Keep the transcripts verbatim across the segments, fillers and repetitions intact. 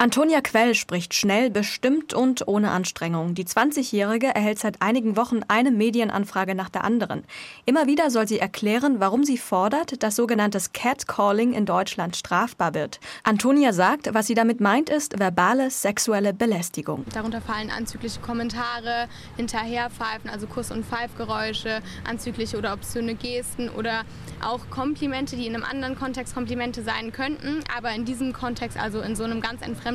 Antonia Quell spricht schnell, bestimmt und ohne Anstrengung. Die zwanzigjährige erhält seit einigen Wochen eine Medienanfrage nach der anderen. Immer wieder soll sie erklären, warum sie fordert, dass sogenanntes Catcalling in Deutschland strafbar wird. Antonia sagt, was sie damit meint, ist verbale sexuelle Belästigung. Darunter fallen anzügliche Kommentare, Hinterherpfeifen, also Kuss- und Pfeifgeräusche, anzügliche oder obszöne Gesten oder auch Komplimente, die in einem anderen Kontext Komplimente sein könnten, aber in diesem Kontext, also in so einem ganz entfremdeten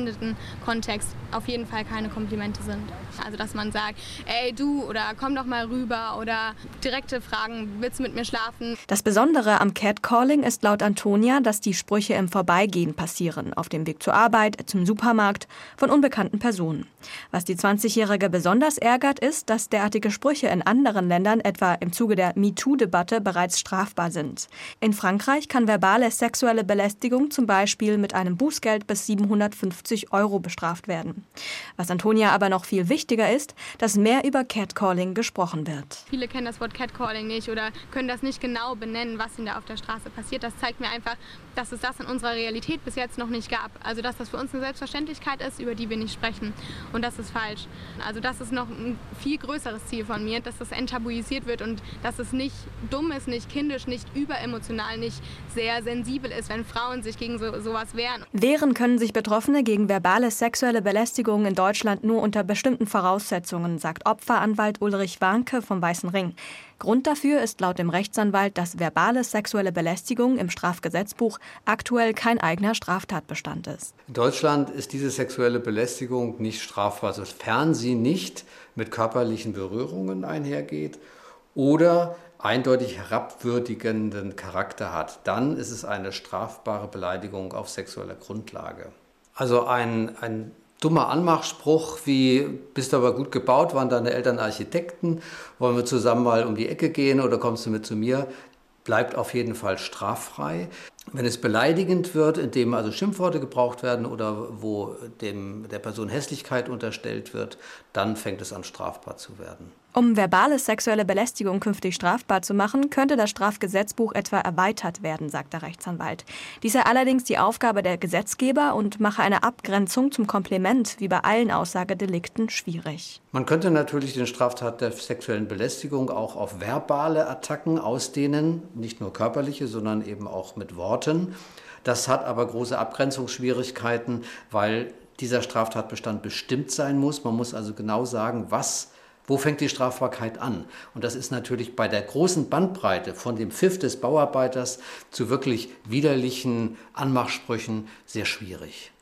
Kontext auf jeden Fall keine Komplimente sind. Also dass man sagt, ey du oder komm doch mal rüber oder direkte Fragen, willst du mit mir schlafen? Das Besondere am Catcalling ist laut Antonia, dass die Sprüche im Vorbeigehen passieren, auf dem Weg zur Arbeit, zum Supermarkt, von unbekannten Personen. Was die zwanzigjährige besonders ärgert, ist, dass derartige Sprüche in anderen Ländern, etwa im Zuge der MeToo-Debatte, bereits strafbar sind. In Frankreich kann verbale sexuelle Belästigung zum Beispiel mit einem Bußgeld bis siebenhundertfünfzig Euro bestraft werden. Was Antonia aber noch viel wichtiger ist, dass mehr über Catcalling gesprochen wird. Viele kennen das Wort Catcalling nicht oder können das nicht genau benennen, was ihnen da auf der Straße passiert. Das zeigt mir einfach, dass es das in unserer Realität bis jetzt noch nicht gab. Also dass das für uns eine Selbstverständlichkeit ist, über die wir nicht sprechen. Und das ist falsch. Also das ist noch ein viel größeres Ziel von mir, dass das enttabuisiert wird und dass es nicht dumm ist, nicht kindisch, nicht überemotional, nicht sehr sensibel ist, wenn Frauen sich gegen so, sowas wehren. Wehren können sich Betroffene gegen verbale sexuelle Belästigung in Deutschland nur unter bestimmten Voraussetzungen, sagt Opferanwalt Ulrich Warnke vom Weißen Ring. Grund dafür ist laut dem Rechtsanwalt, dass verbale sexuelle Belästigung im Strafgesetzbuch aktuell kein eigener Straftatbestand ist. In Deutschland ist diese sexuelle Belästigung nicht strafbar, sofern sie nicht mit körperlichen Berührungen einhergeht oder eindeutig herabwürdigenden Charakter hat. Dann ist es eine strafbare Beleidigung auf sexueller Grundlage. Also ein, ein dummer Anmachspruch wie, bist du aber gut gebaut, waren deine Eltern Architekten, wollen wir zusammen mal um die Ecke gehen oder kommst du mit zu mir, bleibt auf jeden Fall straffrei. Wenn es beleidigend wird, indem also Schimpfworte gebraucht werden oder wo dem, der Person Hässlichkeit unterstellt wird, dann fängt es an, strafbar zu werden. Um verbale sexuelle Belästigung künftig strafbar zu machen, könnte das Strafgesetzbuch etwa erweitert werden, sagt der Rechtsanwalt. Dies sei allerdings die Aufgabe der Gesetzgeber und mache eine Abgrenzung zum Kompliment, wie bei allen Aussagedelikten, schwierig. Man könnte natürlich den Straftat der sexuellen Belästigung auch auf verbale Attacken ausdehnen, nicht nur körperliche, sondern eben auch mit Worten. Das hat aber große Abgrenzungsschwierigkeiten, weil dieser Straftatbestand bestimmt sein muss. Man muss also genau sagen, was, wo fängt die Strafbarkeit an. Und das ist natürlich bei der großen Bandbreite von dem Pfiff des Bauarbeiters zu wirklich widerlichen Anmachsprüchen sehr schwierig.